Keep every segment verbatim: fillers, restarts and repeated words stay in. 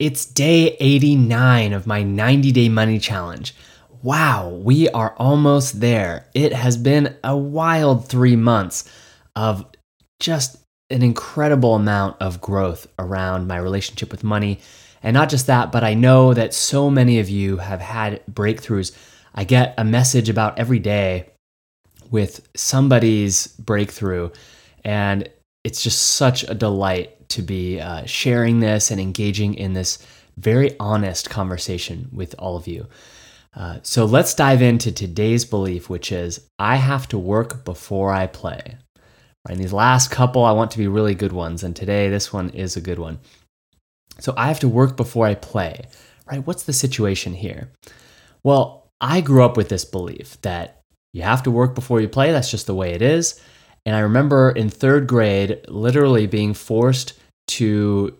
It's day eighty-nine of my ninety day Money Challenge. Wow, we are almost there. It has been a wild three months of just an incredible amount of growth around my relationship with money. And not just that, but I know that so many of you have had breakthroughs. I get a message about every day with somebody's breakthrough, and it's just such a delight to be uh, sharing this and engaging in this very honest conversation with all of you. Uh, so let's dive into today's belief, which is I have to work before I play. And these last couple, I want to be really good ones. And today, this one is a good one. So I have to work before I play, right? What's the situation here? Well, I grew up with this belief that you have to work before you play. That's just the way it is. And I remember in third grade, literally being forced to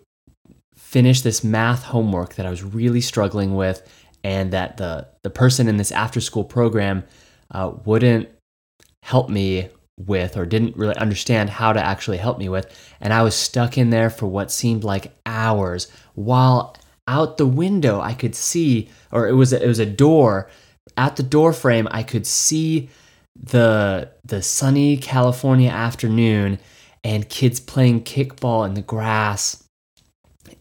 finish this math homework that I was really struggling with, and that the, the person in this after-school program uh, wouldn't help me with, or didn't really understand how to actually help me with. And I was stuck in there for what seemed like hours, while out the window I could see, or it was a, it was a door, at the door frame I could see the the sunny California afternoon and kids playing kickball in the grass,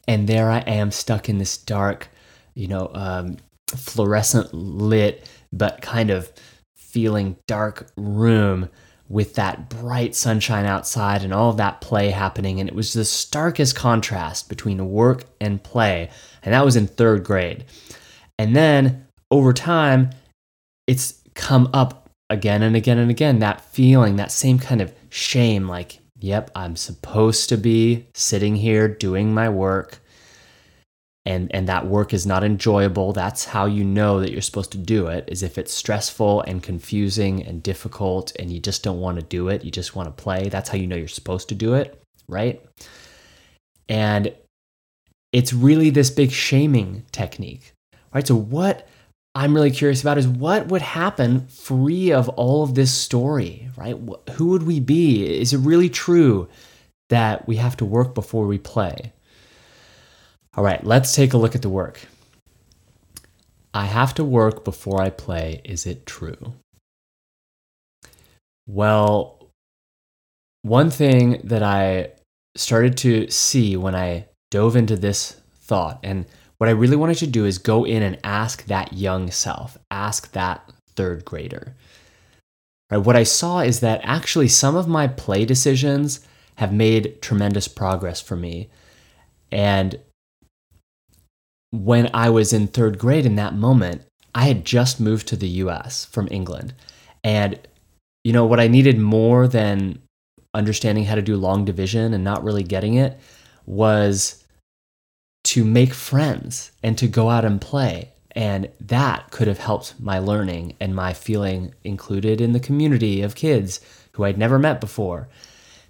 and there I am stuck in this dark, you know, um, fluorescent lit but kind of feeling dark room with that bright sunshine outside and all of that play happening. And it was the starkest contrast between work and play, and that was in third grade. And then over time, it's come up again and again and again, that feeling, that same kind of shame, like, yep, I'm supposed to be sitting here doing my work, and and that work is not enjoyable. That's how you know that you're supposed to do it, is if it's stressful and confusing and difficult and you just don't want to do it, you just want to play. That's how you know you're supposed to do it, right? And it's really this big shaming technique, right? So what I'm really curious about is what would happen free of all of this story, right? Who would we be? Is it really true that we have to work before we play? All right, let's take a look at the work. I have to work before I play. Is it true? Well, one thing that I started to see when I dove into this thought, and what I really wanted to do, is go in and ask that young self, ask that third grader. Right, what I saw is that actually some of my play decisions have made tremendous progress for me. And when I was in third grade in that moment, I had just moved to the U S from England. And you know what I needed more than understanding how to do long division and not really getting it was to make friends and to go out and play. And that could have helped my learning and my feeling included in the community of kids who I'd never met before.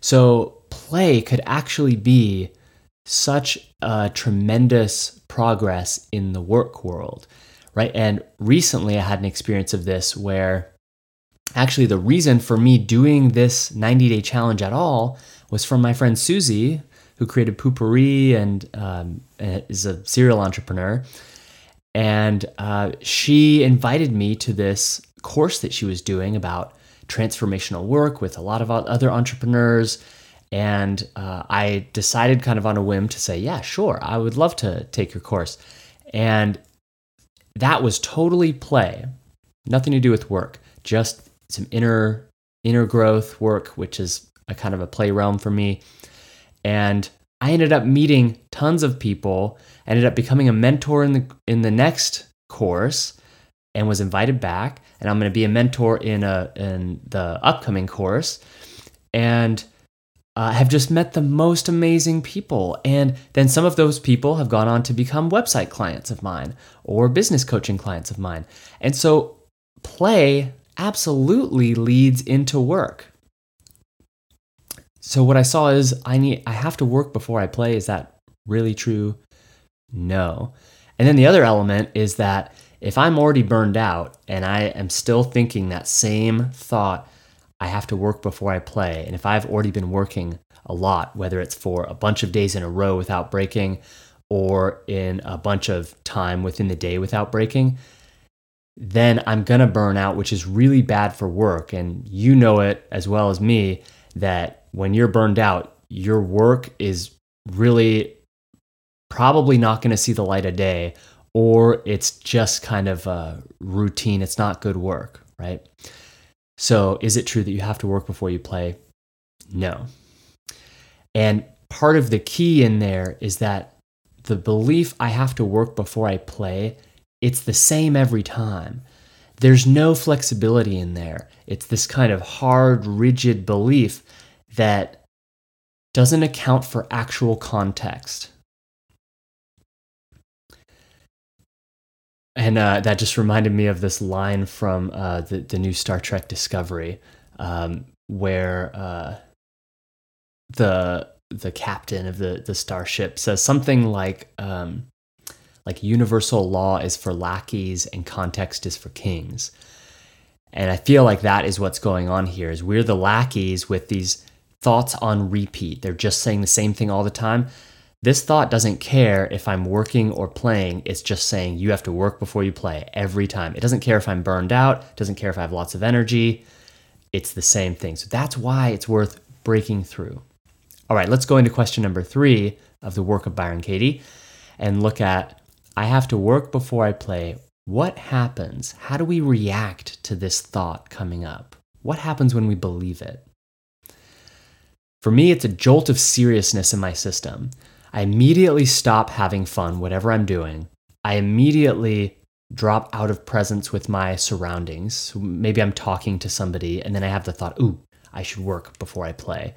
So play could actually be such a tremendous progress in the work world, right? And recently I had an experience of this where actually the reason for me doing this ninety day challenge at all was from my friend Susie, who created Poo-Pourri and um, is a serial entrepreneur. And uh, she invited me to this course that she was doing about transformational work with a lot of other entrepreneurs. And uh, I decided kind of on a whim to say, yeah, sure, I would love to take your course. And that was totally play, nothing to do with work, just some inner, inner growth work, which is a kind of a play realm for me. And I ended up meeting tons of people, ended up becoming a mentor in the in the next course, and was invited back. And I'm going to be a mentor in a in the upcoming course. And uh, have just met the most amazing people. And then some of those people have gone on to become website clients of mine or business coaching clients of mine. And so play absolutely leads into work. So what I saw is I need, I have to work before I play. Is that really true? No. And then the other element is that if I'm already burned out and I am still thinking that same thought, I have to work before I play. And if I've already been working a lot, whether it's for a bunch of days in a row without breaking or in a bunch of time within the day without breaking, then I'm going to burn out, which is really bad for work. And you know it as well as me that when you're burned out, your work is really probably not going to see the light of day, or it's just kind of a routine. It's not good work, right? So is it true that you have to work before you play? No. And part of the key in there is that the belief I have to work before I play, it's the same every time. There's no flexibility in there. It's this kind of hard, rigid belief that doesn't account for actual context. And uh, that just reminded me of this line from uh, the, the new Star Trek Discovery, um, where uh, the the captain of the, the starship says something like, um, like universal law is for lackeys and context is for kings. And I feel like that is what's going on here, is we're the lackeys with these thoughts on repeat. They're just saying the same thing all the time. This thought doesn't care if I'm working or playing. It's just saying you have to work before you play every time. It doesn't care if I'm burned out. It doesn't care if I have lots of energy. It's the same thing. So that's why it's worth breaking through. All right, let's go into question number three of the work of Byron Katie and look at, I have to work before I play. What happens? How do we react to this thought coming up? What happens when we believe it? For me, it's a jolt of seriousness in my system. I immediately stop having fun, whatever I'm doing. I immediately drop out of presence with my surroundings. So maybe I'm talking to somebody and then I have the thought, ooh, I should work before I play.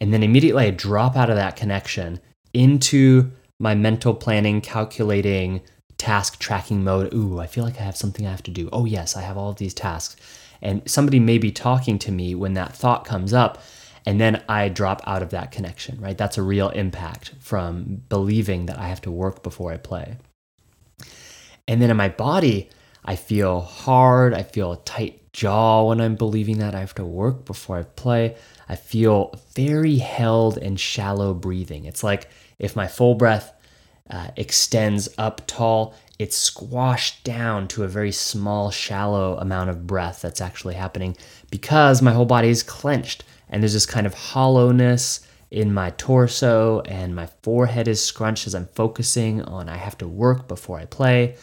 And then immediately I drop out of that connection into my mental planning, calculating, task tracking mode. Ooh, I feel like I have something I have to do. Oh yes, I have all of these tasks. And somebody may be talking to me when that thought comes up. And then I drop out of that connection, right? That's a real impact from believing that I have to work before I play. And then in my body, I feel hard. I feel a tight jaw when I'm believing that I have to work before I play. I feel very held and shallow breathing. It's like if my full breath uh, extends up tall, it's squashed down to a very small, shallow amount of breath that's actually happening because my whole body is clenched. And there's this kind of hollowness in my torso and my forehead is scrunched as I'm focusing on I have to work before I play.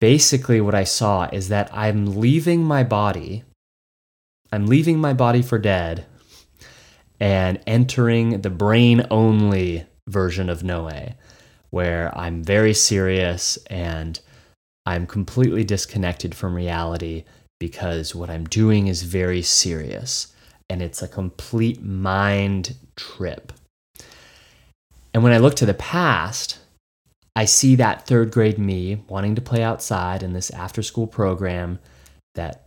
Basically what I saw is that I'm leaving my body, I'm leaving my body for dead and entering the brain only version of Noé, where I'm very serious and I'm completely disconnected from reality because what I'm doing is very serious. And it's a complete mind trip. And when I look to the past, I see that third grade me wanting to play outside in this after school program that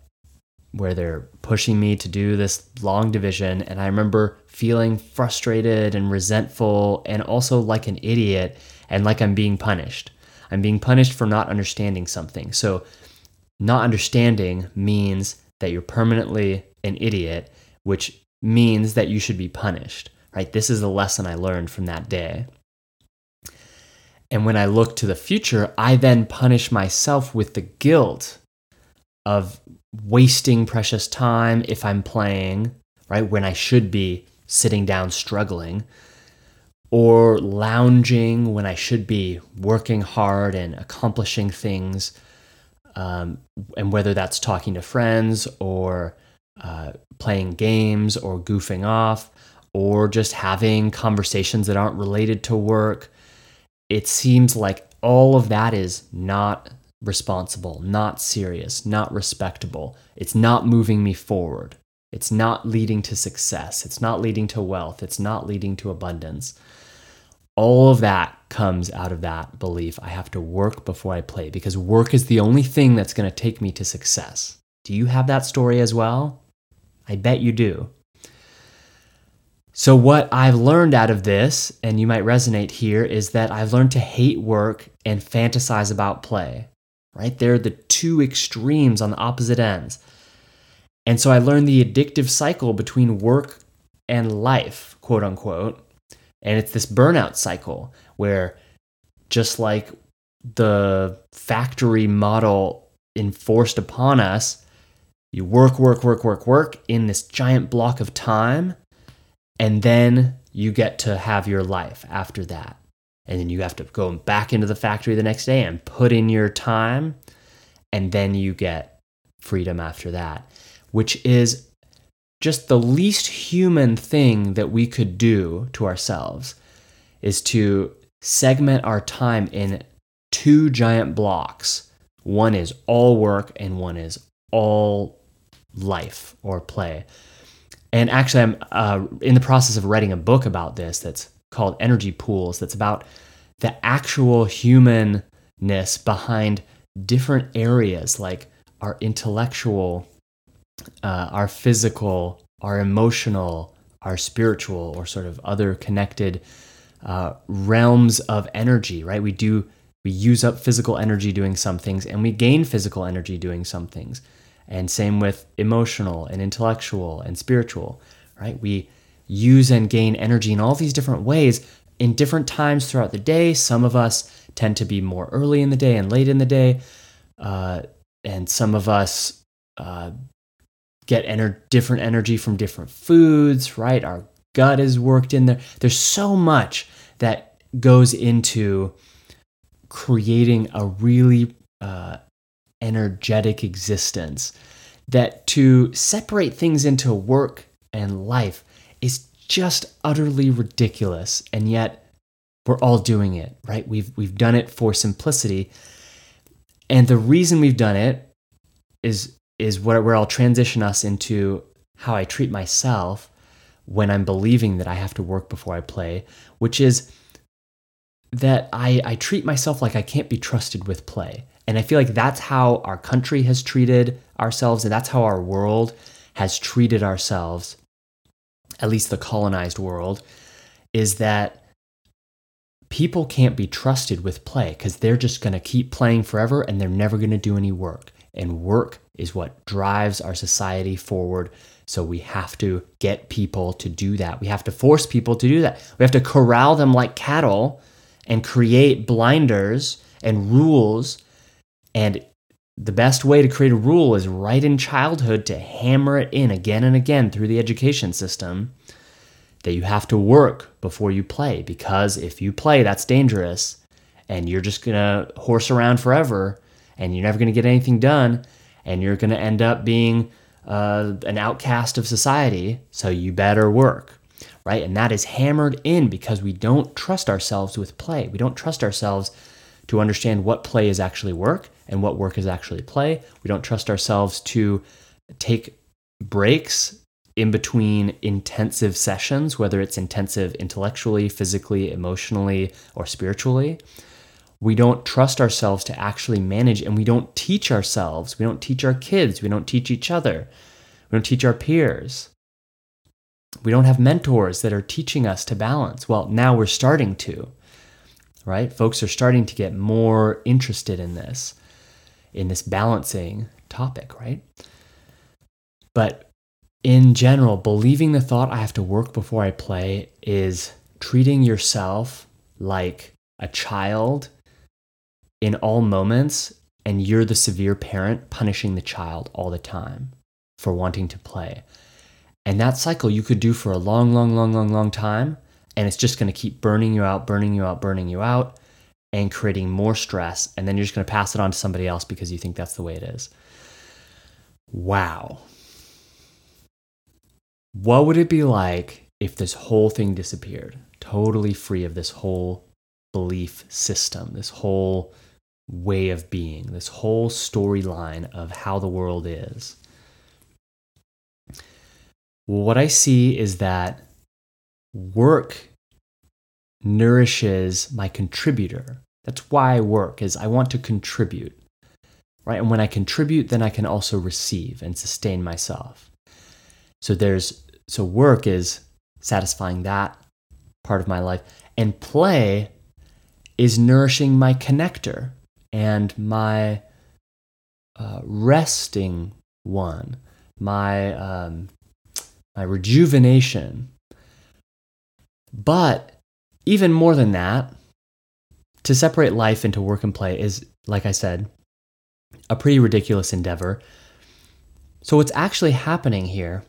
where they're pushing me to do this long division. And I remember feeling frustrated and resentful and also like an idiot and like I'm being punished. I'm being punished for not understanding something. So not understanding means that you're permanently an idiot, which means that you should be punished, right? This is the lesson I learned from that day. And when I look to the future, I then punish myself with the guilt of wasting precious time if I'm playing, right? When I should be sitting down struggling, or lounging when I should be working hard and accomplishing things. Um, and whether that's talking to friends or Uh, playing games or goofing off or just having conversations that aren't related to work. It seems like all of that is not responsible, not serious, not respectable. It's not moving me forward, It's not leading to success. It's not leading to wealth. It's not leading to abundance. All of that comes out of that belief. I have to work before I play because work is the only thing that's going to take me to success. Do you have that story as well? I bet you do. So what I've learned out of this, and you might resonate here, is that I've learned to hate work and fantasize about play, right? They're the two extremes on the opposite ends. And so I learned the addictive cycle between work and life, quote unquote. And it's this burnout cycle where, just like the factory model enforced upon us, you work, work, work, work, work in this giant block of time. And then you get to have your life after that. And then you have to go back into the factory the next day and put in your time. And then you get freedom after that, which is just the least human thing that we could do to ourselves, is to segment our time in two giant blocks. One is all work and one is all life or play. And actually, I'm uh, in the process of writing a book about this that's called Energy Pools, that's about the actual humanness behind different areas like our intellectual, uh, our physical, our emotional, our spiritual, or sort of other connected uh, realms of energy, right? We do, we use up physical energy doing some things, and we gain physical energy doing some things. And same with emotional and intellectual and spiritual, right? We use and gain energy in all these different ways in different times throughout the day. Some of us tend to be more early in the day and late in the day. Uh, and some of us uh, get ener- different energy from different foods, right? Our gut is worked in there. There's so much that goes into creating a really uh energetic existence, that to separate things into work and life is just utterly ridiculous. And yet we're all doing it, right? We've we've done it for simplicity. And the reason we've done it is, is what, where I'll transition us into how I treat myself when I'm believing that I have to work before I play, which is that I, I treat myself like I can't be trusted with play. And I feel like that's how our country has treated ourselves, and that's how our world has treated ourselves, at least the colonized world, is that people can't be trusted with play because they're just going to keep playing forever and they're never going to do any work. And work is what drives our society forward. So we have to get people to do that. We have to force people to do that. We have to corral them like cattle and create blinders and rules. And the best way to create a rule is right in childhood, to hammer it in again and again through the education system that you have to work before you play, because if you play, that's dangerous and you're just going to horse around forever and you're never going to get anything done and you're going to end up being uh, an outcast of society. So you better work, right? And that is hammered in because we don't trust ourselves with play. We don't trust ourselves to understand what play is actually work and what work is actually play. We don't trust ourselves to take breaks in between intensive sessions, whether it's intensive intellectually, physically, emotionally, or spiritually. We don't trust ourselves to actually manage, and we don't teach ourselves. We don't teach our kids. We don't teach each other. We don't teach our peers. We don't have mentors that are teaching us to balance. Well, now we're starting to. Right? Folks are starting to get more interested in this, in this balancing topic, right? But in general, believing the thought, I have to work before I play, is treating yourself like a child in all moments, and you're the severe parent punishing the child all the time for wanting to play. And that cycle you could do for a long, long, long, long, long time. And it's just going to keep burning you out, burning you out, burning you out, and creating more stress. And then you're just going to pass it on to somebody else because you think that's the way it is. Wow. What would it be like if this whole thing disappeared? Totally free of this whole belief system, this whole way of being, this whole storyline of how the world is. what I see is that work nourishes my contributor. That's why I work, is I want to contribute, right? And when I contribute, then I can also receive and sustain myself. So there's, so work is satisfying that part of my life. And play is nourishing my connector and my uh, resting one, my, um, my rejuvenation. But even more than that, to separate life into work and play is, like I said, a pretty ridiculous endeavor. So what's actually happening here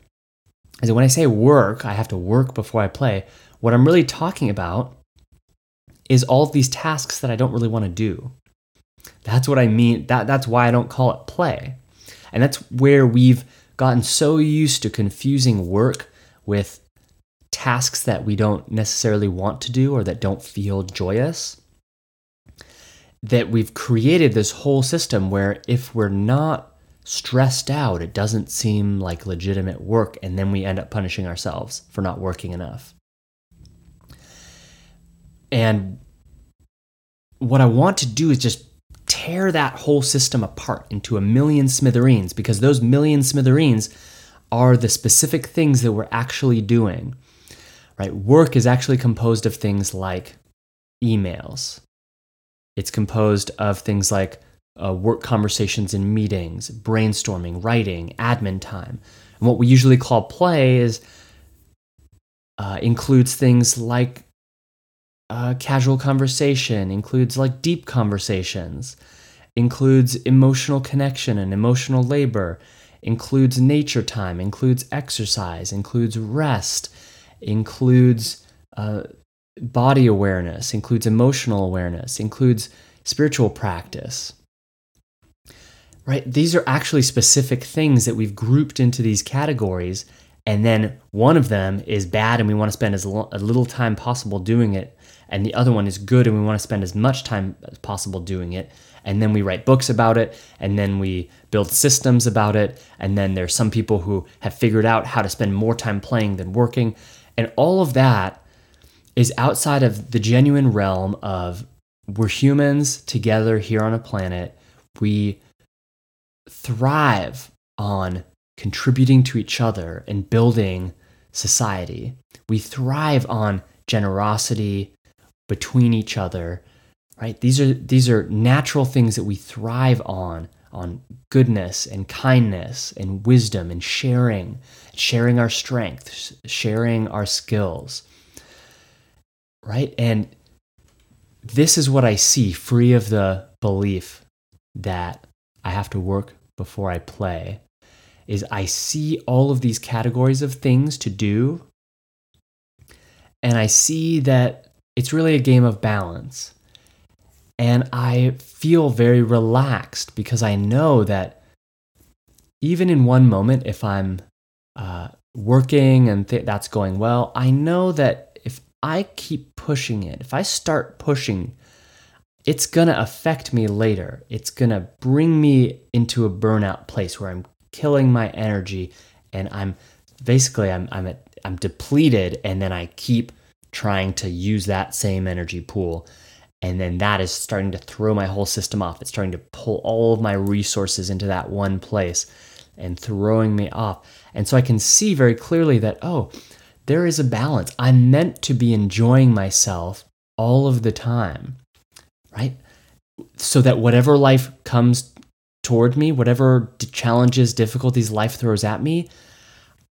is that when I say work, I have to work before I play, what I'm really talking about is all of these tasks that I don't really want to do. That's what I mean. That, that's why I don't call it play. And that's where we've gotten so used to confusing work with tasks that we don't necessarily want to do or that don't feel joyous, that we've created this whole system where if we're not stressed out, it doesn't seem like legitimate work, and then we end up punishing ourselves for not working enough. And what I want to do is just tear that whole system apart into a million smithereens, because those million smithereens are the specific things that we're actually doing, right? Work is actually composed of things like emails. It's composed of things like uh, work conversations in meetings, brainstorming, writing, admin time. And what we usually call play is uh, includes things like uh, casual conversation, includes like deep conversations, includes emotional connection and emotional labor, includes nature time, includes exercise, includes rest, includes uh, body awareness, includes emotional awareness, includes spiritual practice, right? These are actually specific things that we've grouped into these categories, and then one of them is bad and we want to spend as lo- a little time possible doing it, and the other one is good and we want to spend as much time as possible doing it, and then we write books about it, and then we build systems about it, and then there's some people who have figured out how to spend more time playing than working, and all of that is outside of the genuine realm of we're humans together here on a planet. We thrive on contributing to each other and building society. We thrive on generosity between each other, right? These are these are natural things that we thrive on, on goodness and kindness and wisdom and sharing, sharing our strengths, sharing our skills. Right? And this is what I see, free of the belief that I have to work before I play, is I see all of these categories of things to do, and I see that it's really a game of balance. And I feel very relaxed because I know that even in one moment, if I'm uh, working and th- that's going well, I know that I keep pushing it. If I start pushing, it's going to affect me later. It's going to bring me into a burnout place where I'm killing my energy and I'm basically I'm I'm at, I'm depleted, and then I keep trying to use that same energy pool, and then that is starting to throw my whole system off. It's starting to pull all of my resources into that one place and throwing me off. And so I can see very clearly that, oh, there is a balance. I'm meant to be enjoying myself all of the time, right? So that whatever life comes toward me, whatever challenges, difficulties life throws at me,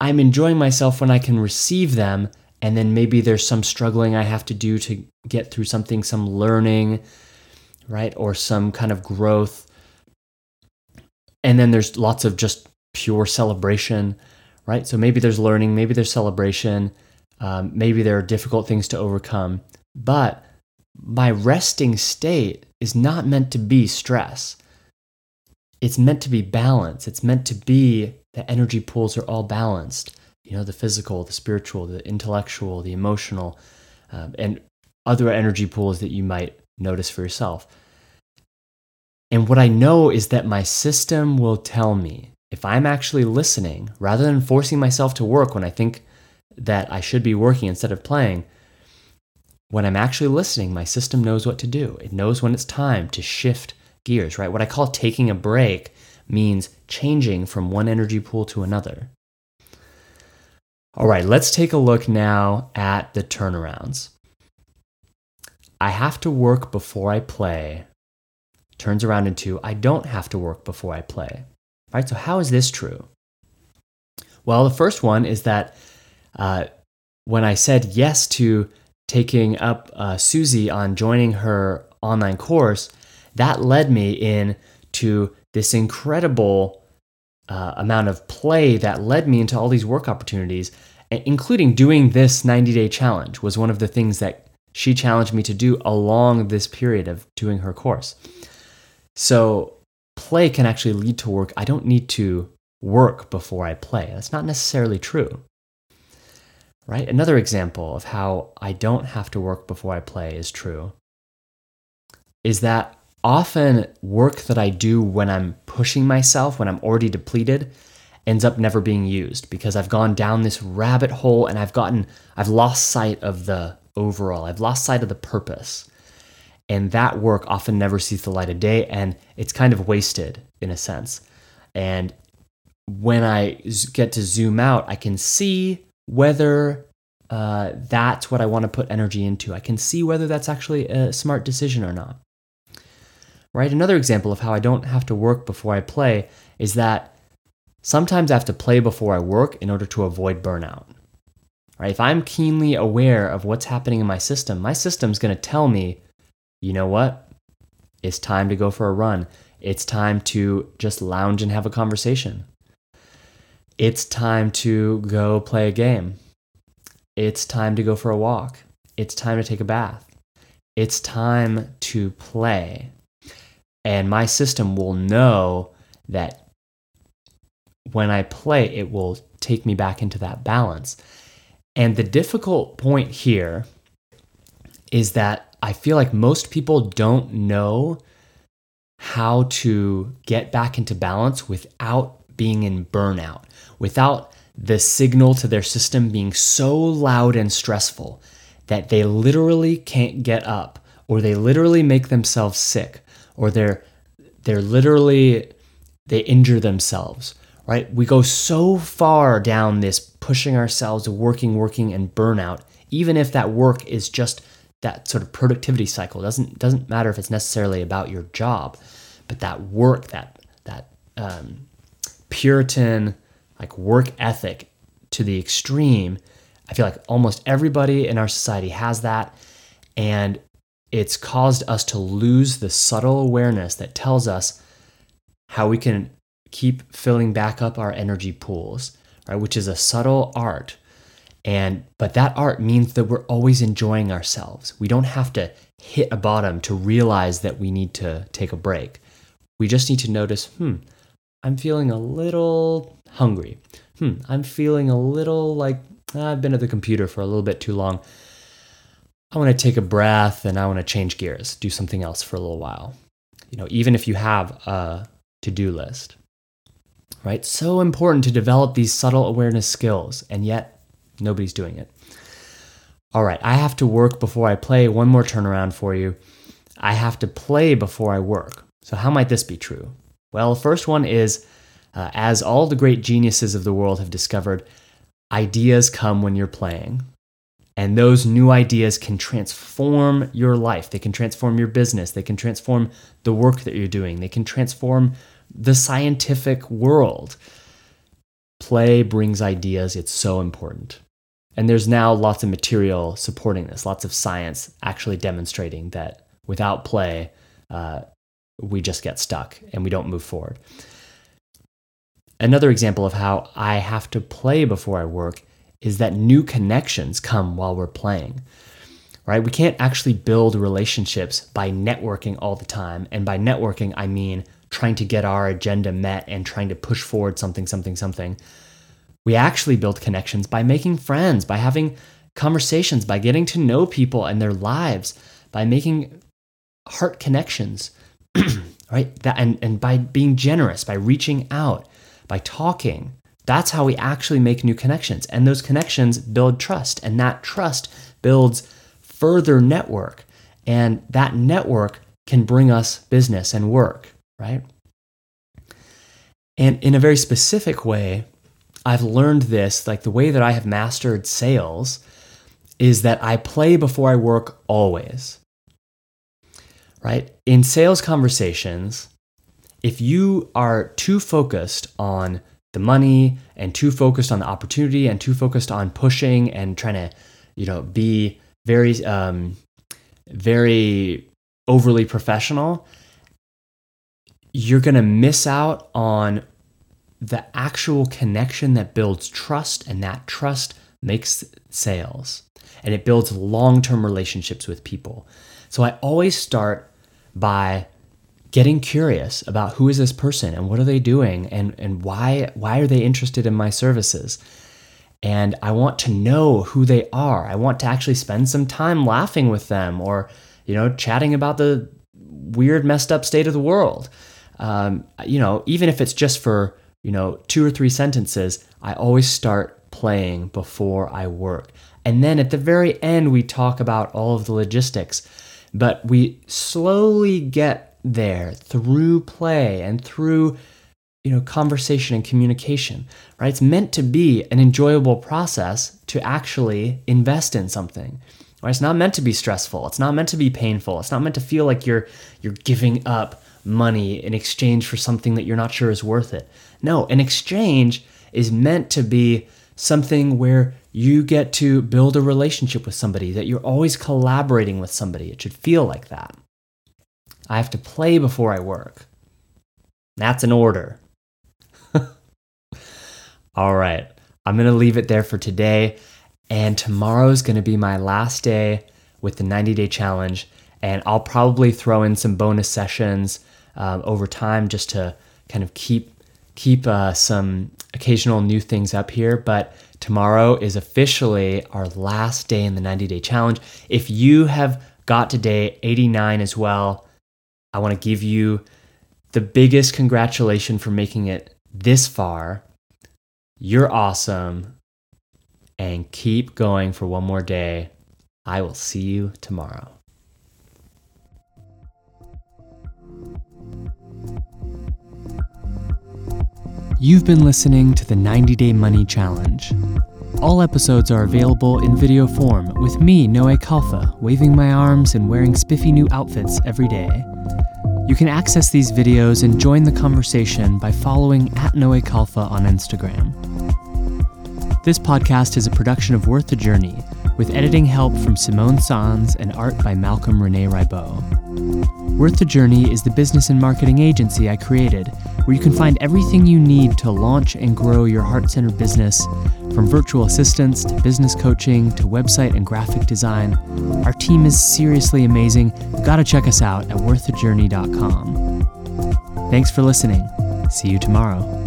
I'm enjoying myself when I can receive them. And then maybe there's some struggling I have to do to get through something, some learning, right? Or some kind of growth. And then there's lots of just pure celebration, right? So maybe there's learning, maybe there's celebration, um, maybe there are difficult things to overcome, but my resting state is not meant to be stress. It's meant to be balance. It's meant to be the energy pools are all balanced, you know, the physical, the spiritual, the intellectual, the emotional, um, and other energy pools that you might notice for yourself. And what I know is that my system will tell me if I'm actually listening, rather than forcing myself to work when I think that I should be working instead of playing, when I'm actually listening, my system knows what to do. It knows when it's time to shift gears, right? What I call taking a break means changing from one energy pool to another. All right, let's take a look now at the turnarounds. I have to work before I play turns around into I don't have to work before I play. All right, so how is this true? Well, the first one is that uh, when I said yes to taking up uh, Susie on joining her online course, that led me in to this incredible uh, amount of play that led me into all these work opportunities, including doing this ninety-day challenge was one of the things that she challenged me to do along this period of doing her course. So play can actually lead to work. I don't need to work before I play. That's not necessarily true. Right? Another example of how I don't have to work before I play is true is that often work that I do when I'm pushing myself, when I'm already depleted, ends up never being used because I've gone down this rabbit hole and I've gotten, I've lost sight of the overall. I've lost sight of the purpose. And that work often never sees the light of day and it's kind of wasted in a sense. And when I get to zoom out, I can see whether uh, that's what I want to put energy into. I can see whether that's actually a smart decision or not. Right? Another example of how I don't have to work before I play is that sometimes I have to play before I work in order to avoid burnout. Right? If I'm keenly aware of what's happening in my system, my system's going to tell me, you know what? It's time to go for a run. It's time to just lounge and have a conversation. It's time to go play a game. It's time to go for a walk. It's time to take a bath. It's time to play. And my system will know that when I play, it will take me back into that balance. And the difficult point here is that I feel like most people don't know how to get back into balance without being in burnout, without the signal to their system being so loud and stressful that they literally can't get up, or they literally make themselves sick, or they're they're literally they injure themselves, right? We go so far down this pushing ourselves, working, working, and burnout, even if that work is just that sort of productivity cycle. It doesn't doesn't matter if it's necessarily about your job, but that work, that that um Puritan, like work ethic to the extreme. I feel like almost everybody in our society has that. And it's caused us to lose the subtle awareness that tells us how we can keep filling back up our energy pools, right? Which is a subtle art. And, but that art means that we're always enjoying ourselves. We don't have to hit a bottom to realize that we need to take a break. We just need to notice, hmm, I'm feeling a little hungry. Hmm, I'm feeling a little like I've been at the computer for a little bit too long. I want to take a breath and I want to change gears, do something else for a little while. You know, even if you have a to-do list, right? So important to develop these subtle awareness skills, and yet nobody's doing it. All right, I have to work before I play. One more turnaround for you. I have to play before I work. So how might this be true? Well, the first one is, uh, as all the great geniuses of the world have discovered, ideas come when you're playing. And those new ideas can transform your life. They can transform your business. They can transform the work that you're doing. They can transform the scientific world. Play brings ideas. It's so important. And there's now lots of material supporting this, lots of science actually demonstrating that without play, uh, we just get stuck and we don't move forward. Another example of how I have to play before I work is that new connections come while we're playing, right? We can't actually build relationships by networking all the time. And by networking, I mean trying to get our agenda met and trying to push forward something, something, something. We actually build connections by making friends, by having conversations, by getting to know people and their lives, by making heart connections, right? That and, and by being generous, by reaching out, by talking. That's how we actually make new connections. And those connections build trust. And that trust builds further network. And that network can bring us business and work, right? And in a very specific way, I've learned this, like the way that I have mastered sales is that I play before I work always, right? In sales conversations, if you are too focused on the money and too focused on the opportunity and too focused on pushing and trying to, you know, be very, um, very overly professional, you're going to miss out on the actual connection that builds trust, and that trust makes sales, and it builds long-term relationships with people. So I always start by getting curious about who is this person and what are they doing and, and why, why are they interested in my services? And I want to know who they are. I want to actually spend some time laughing with them or, you know, chatting about the weird, messed up state of the world. Um, you know, even if it's just for, you know, two or three sentences, I always start playing before I work. And then at the very end, we talk about all of the logistics, but we slowly get there through play and through, you know, conversation and communication, right? It's meant to be an enjoyable process to actually invest in something. Right? It's not meant to be stressful. It's not meant to be painful. It's not meant to feel like you're you're giving up money in exchange for something that you're not sure is worth it. No, an exchange is meant to be something where you get to build a relationship with somebody, that you're always collaborating with somebody. It should feel like that. I have to play before I work. That's an order. All right, I'm going to leave it there for today. And tomorrow's going to be my last day with the ninety-day challenge. And I'll probably throw in some bonus sessions um, over time just to kind of keep keep uh, some occasional new things up here. But tomorrow is officially our last day in the ninety-day challenge. If you have got to day eighty-nine as well, I want to give you the biggest congratulations for making it this far. You're awesome. And keep going for one more day. I will see you tomorrow. You've been listening to the ninety-Day Money Challenge. All episodes are available in video form with me, Noé Khalfa, waving my arms and wearing spiffy new outfits every day. You can access these videos and join the conversation by following at Noé Khalfa on Instagram. This podcast is a production of Worth the Journey, with editing help from Simone Sanz and art by Malcolm Renee Ribeau. Worth the Journey is the business and marketing agency I created, where you can find everything you need to launch and grow your heart-centered business, from virtual assistants to business coaching to website and graphic design. Our team is seriously amazing. You've got to check us out at worth the journey dot com. Thanks for listening. See you tomorrow.